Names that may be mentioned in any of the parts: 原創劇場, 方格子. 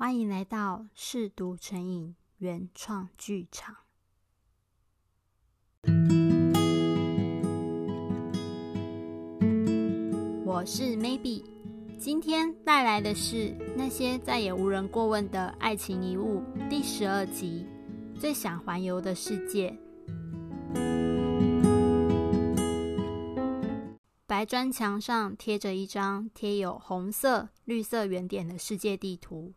欢迎来到嗜读成瘾原创剧场。我是 Maybe， 今天带来的是那些再也无人过问的爱情遗物第12集，最想环游的世界。白砖墙上贴着一张贴有红色、绿色圆点的世界地图，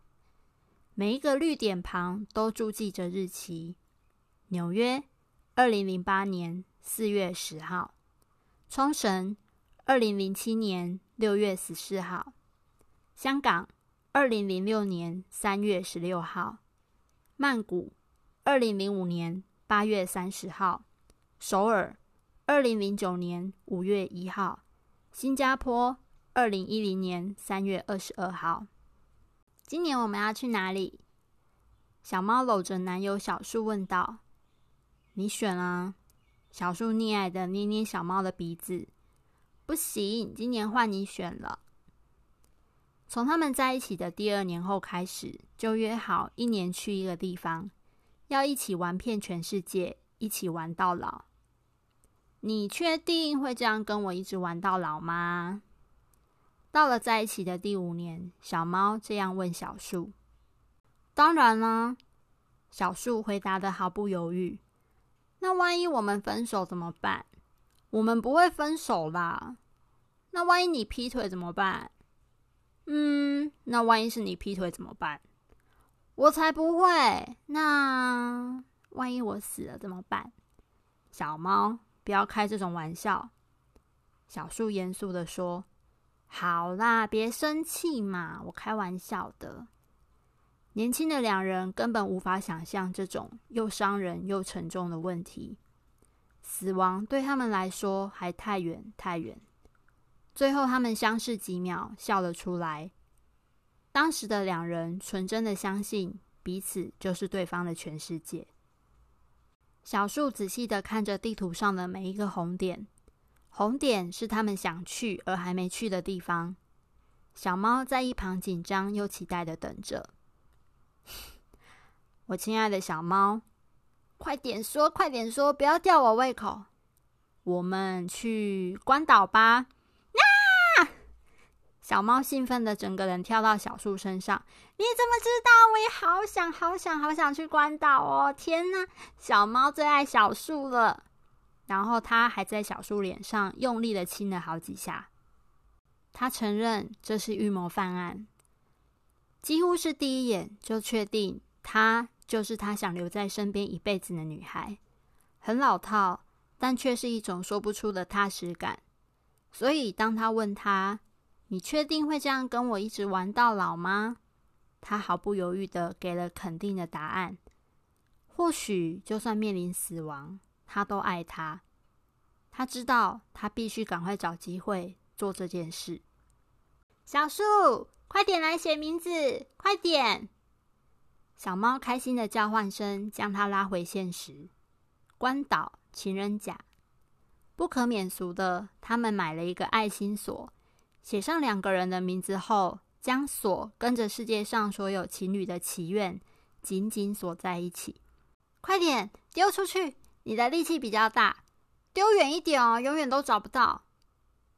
每一个绿点旁都注记着日期：纽约2008年4月10号，冲绳2007年6月14号，香港2006年3月16号，曼谷2005年8月30号，首尔2009年5月1号。新加坡2010年3月22号。今年我们要去哪里？小猫搂着男友小树问道。你选啊。小树溺爱的捏捏小猫的鼻子。不行，今年换你选了。从他们在一起的第2年后开始，就约好1年去一个地方，要一起玩遍全世界，一起玩到老。你确定会这样跟我一直玩到老吗？到了在一起的第5年，小猫这样问小树。当然啦，小树回答得毫不犹豫。那万一我们分手怎么办？我们不会分手啦。那万一你劈腿怎么办？那万一是你劈腿怎么办？我才不会。那万一我死了怎么办？小猫，不要开这种玩笑。小树严肃地说，好啦，别生气嘛，我开玩笑的。年轻的两人根本无法想象这种又伤人又沉重的问题。死亡对他们来说还太远太远。最后他们相视几秒，笑了出来。当时的两人纯真的相信彼此就是对方的全世界。小树仔细地看着地图上的每一个红点，红点是他们想去而还没去的地方。小猫在一旁紧张又期待地等着。我亲爱的小猫，快点说，快点说，不要吊我胃口。我们去关岛吧！啊！小猫兴奋地整个人跳到小树身上。你怎么知道？我也好想好想好想去关岛哦！天哪，小猫最爱小树了。然后它还在小树脸上用力的亲了好几下。它承认这是预谋犯案，几乎是第1眼就确定她就是他想留在身边一辈子的女孩。很老套，但却是一种说不出的踏实感。所以当他问她，你确定会这样跟我一直玩到老吗？他毫不犹豫地给了肯定的答案。或许就算面临死亡，他都爱她。他知道他必须赶快找机会做这件事。小树，快点来写名字，快点！小猫开心的叫唤声将他拉回现实。关岛情人甲。不可免俗的，他们买了一个爱心锁，写上2个人的名字后，将锁跟着世界上所有情侣的祈愿紧紧锁在一起。快点丢出去，你的力气比较大，丢远一点哦，永远都找不到。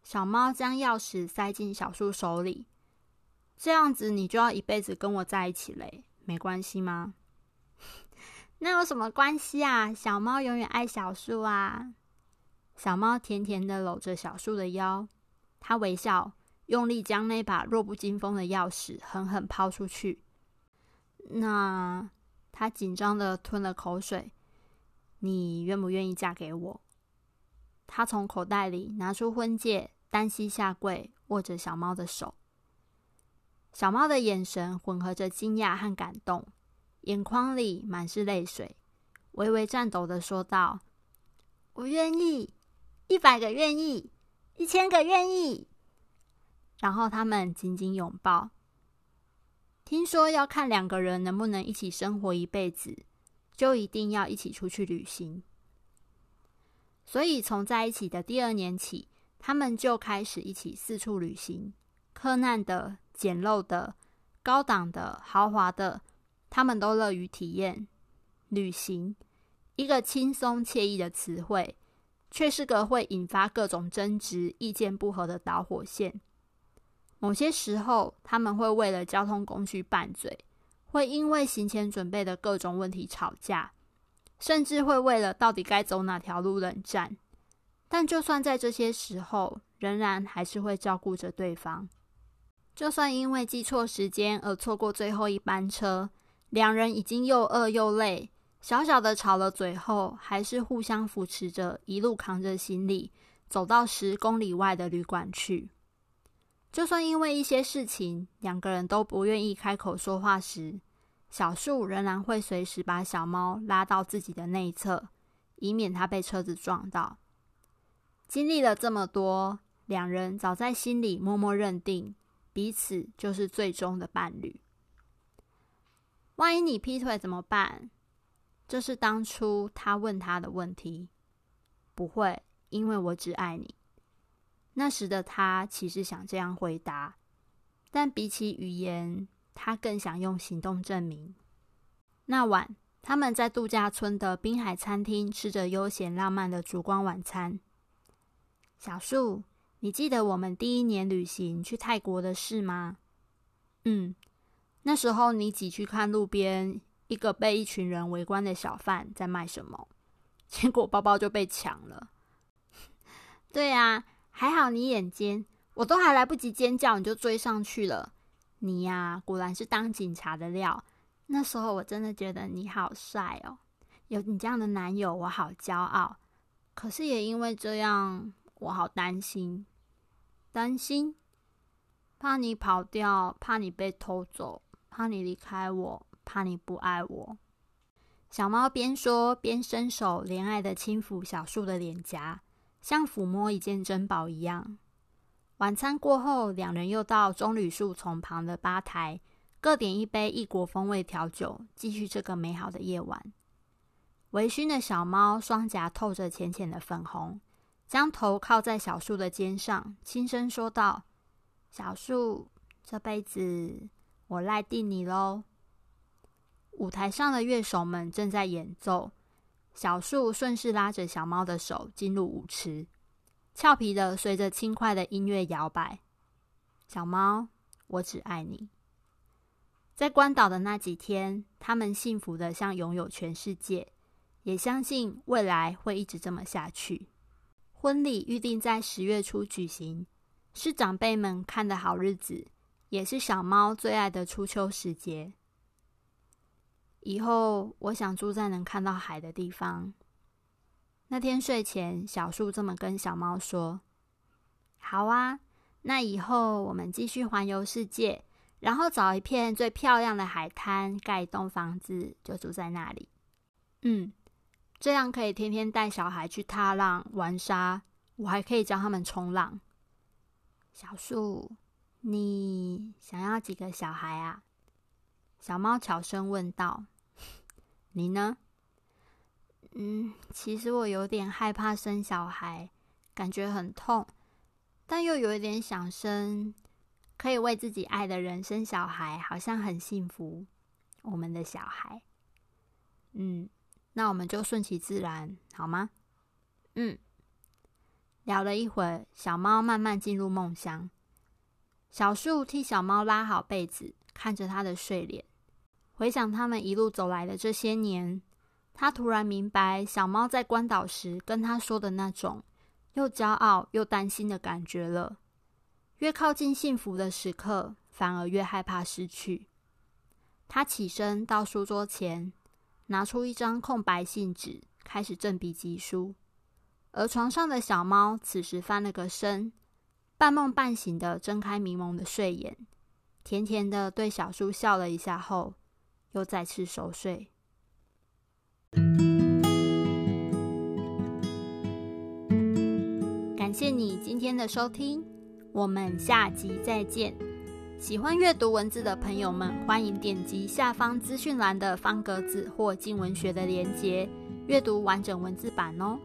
小猫将钥匙塞进小树手里。这样子你就要一辈子跟我在一起嘞，没关系吗？那有什么关系啊，小猫永远爱小树啊。小猫甜甜的搂着小树的腰，它微笑，用力将那把弱不禁风的钥匙狠狠抛出去。那他紧张地吞了口水。你愿不愿意嫁给我？他从口袋里拿出婚戒，单膝下跪，握着小猫的手。小猫的眼神混合着惊讶和感动，眼眶里满是泪水，微微颤抖地说道：我愿意，100个愿意，1000个愿意。然后他们紧紧拥抱。听说要看2个人能不能一起生活一辈子，就一定要一起出去旅行。所以从在一起的第2年起，他们就开始一起四处旅行，克难的、简陋的、高档的、豪华的，他们都乐于体验。旅行，一个轻松惬意的词汇，却是个会引发各种争执、意见不合的导火线。某些时候，他们会为了交通工具拌嘴，会因为行前准备的各种问题吵架，甚至会为了到底该走哪条路冷战。但就算在这些时候，仍然还是会照顾着对方。就算因为记错时间而错过最后一班车，两人已经又饿又累，小小的吵了嘴后，还是互相扶持着，一路扛着行李，走到10公里外的旅馆去。就算因为一些事情，两个人都不愿意开口说话时，小树仍然会随时把小猫拉到自己的内侧，以免它被车子撞到。经历了这么多，两人早在心里默默认定，彼此就是最终的伴侣。万一你劈腿怎么办？这是当初他问他的问题。不会，因为我只爱你。那时的他其实想这样回答，但比起语言，他更想用行动证明。那晚，他们在度假村的滨海餐厅吃着悠闲浪漫的烛光晚餐。小树，你记得我们第一年旅行去泰国的事吗？那时候你挤去看路边一个被一群人围观的小贩在卖什么，结果包包就被抢了。对啊，还好你眼尖，我都还来不及尖叫你就追上去了。你呀，果然是当警察的料。那时候我真的觉得你好帅哦，有你这样的男友我好骄傲。可是也因为这样，我好担心。担心？怕你跑掉，怕你被偷走，怕你离开我，怕你不爱我。小猫边说边伸手怜爱的轻抚小树的脸颊，像抚摸一件珍宝一样。晚餐过后，两人又到棕榈树丛旁的吧台，各点一杯异国风味调酒，继续这个美好的夜晚。微醺的小猫双颊透着浅浅的粉红，将头靠在小树的肩上，轻声说道：“小树，这辈子我赖定你咯。”舞台上的乐手们正在演奏。小树顺势拉着小猫的手进入舞池，俏皮的随着轻快的音乐摇摆。小猫，我只爱你。在关岛的那几天，他们幸福的像拥有全世界，也相信未来会一直这么下去。婚礼预定在10月初举行，是长辈们看的好日子，也是小猫最爱的初秋时节。以后我想住在能看到海的地方。那天睡前，小树这么跟小猫说：“好啊，那以后我们继续环游世界，然后找一片最漂亮的海滩，盖一栋房子，就住在那里。这样可以天天带小孩去踏浪、玩沙，我还可以教他们冲浪。”小树，你想要几个小孩啊？小猫悄声问道。你呢？其实我有点害怕生小孩，感觉很痛，但又有一点想生。可以为自己爱的人生小孩，好像很幸福。我们的小孩，那我们就顺其自然，好吗？聊了一会儿，小猫慢慢进入梦乡。小树替小猫拉好被子，看着它的睡脸，回想他们一路走来的这些年，他突然明白小猫在关岛时跟他说的那种又骄傲又担心的感觉了。越靠近幸福的时刻，反而越害怕失去。他起身到书桌前，拿出一张空白信纸，开始振笔疾书。而床上的小猫此时翻了个身，半梦半醒的睁开迷蒙的睡眼，甜甜的对小树笑了一下后，又再次熟睡。感谢你今天的收听，我们下集再见。喜欢阅读文字的朋友们，欢迎点击下方资讯栏的方格子或静文学的连结，阅读完整文字版哦。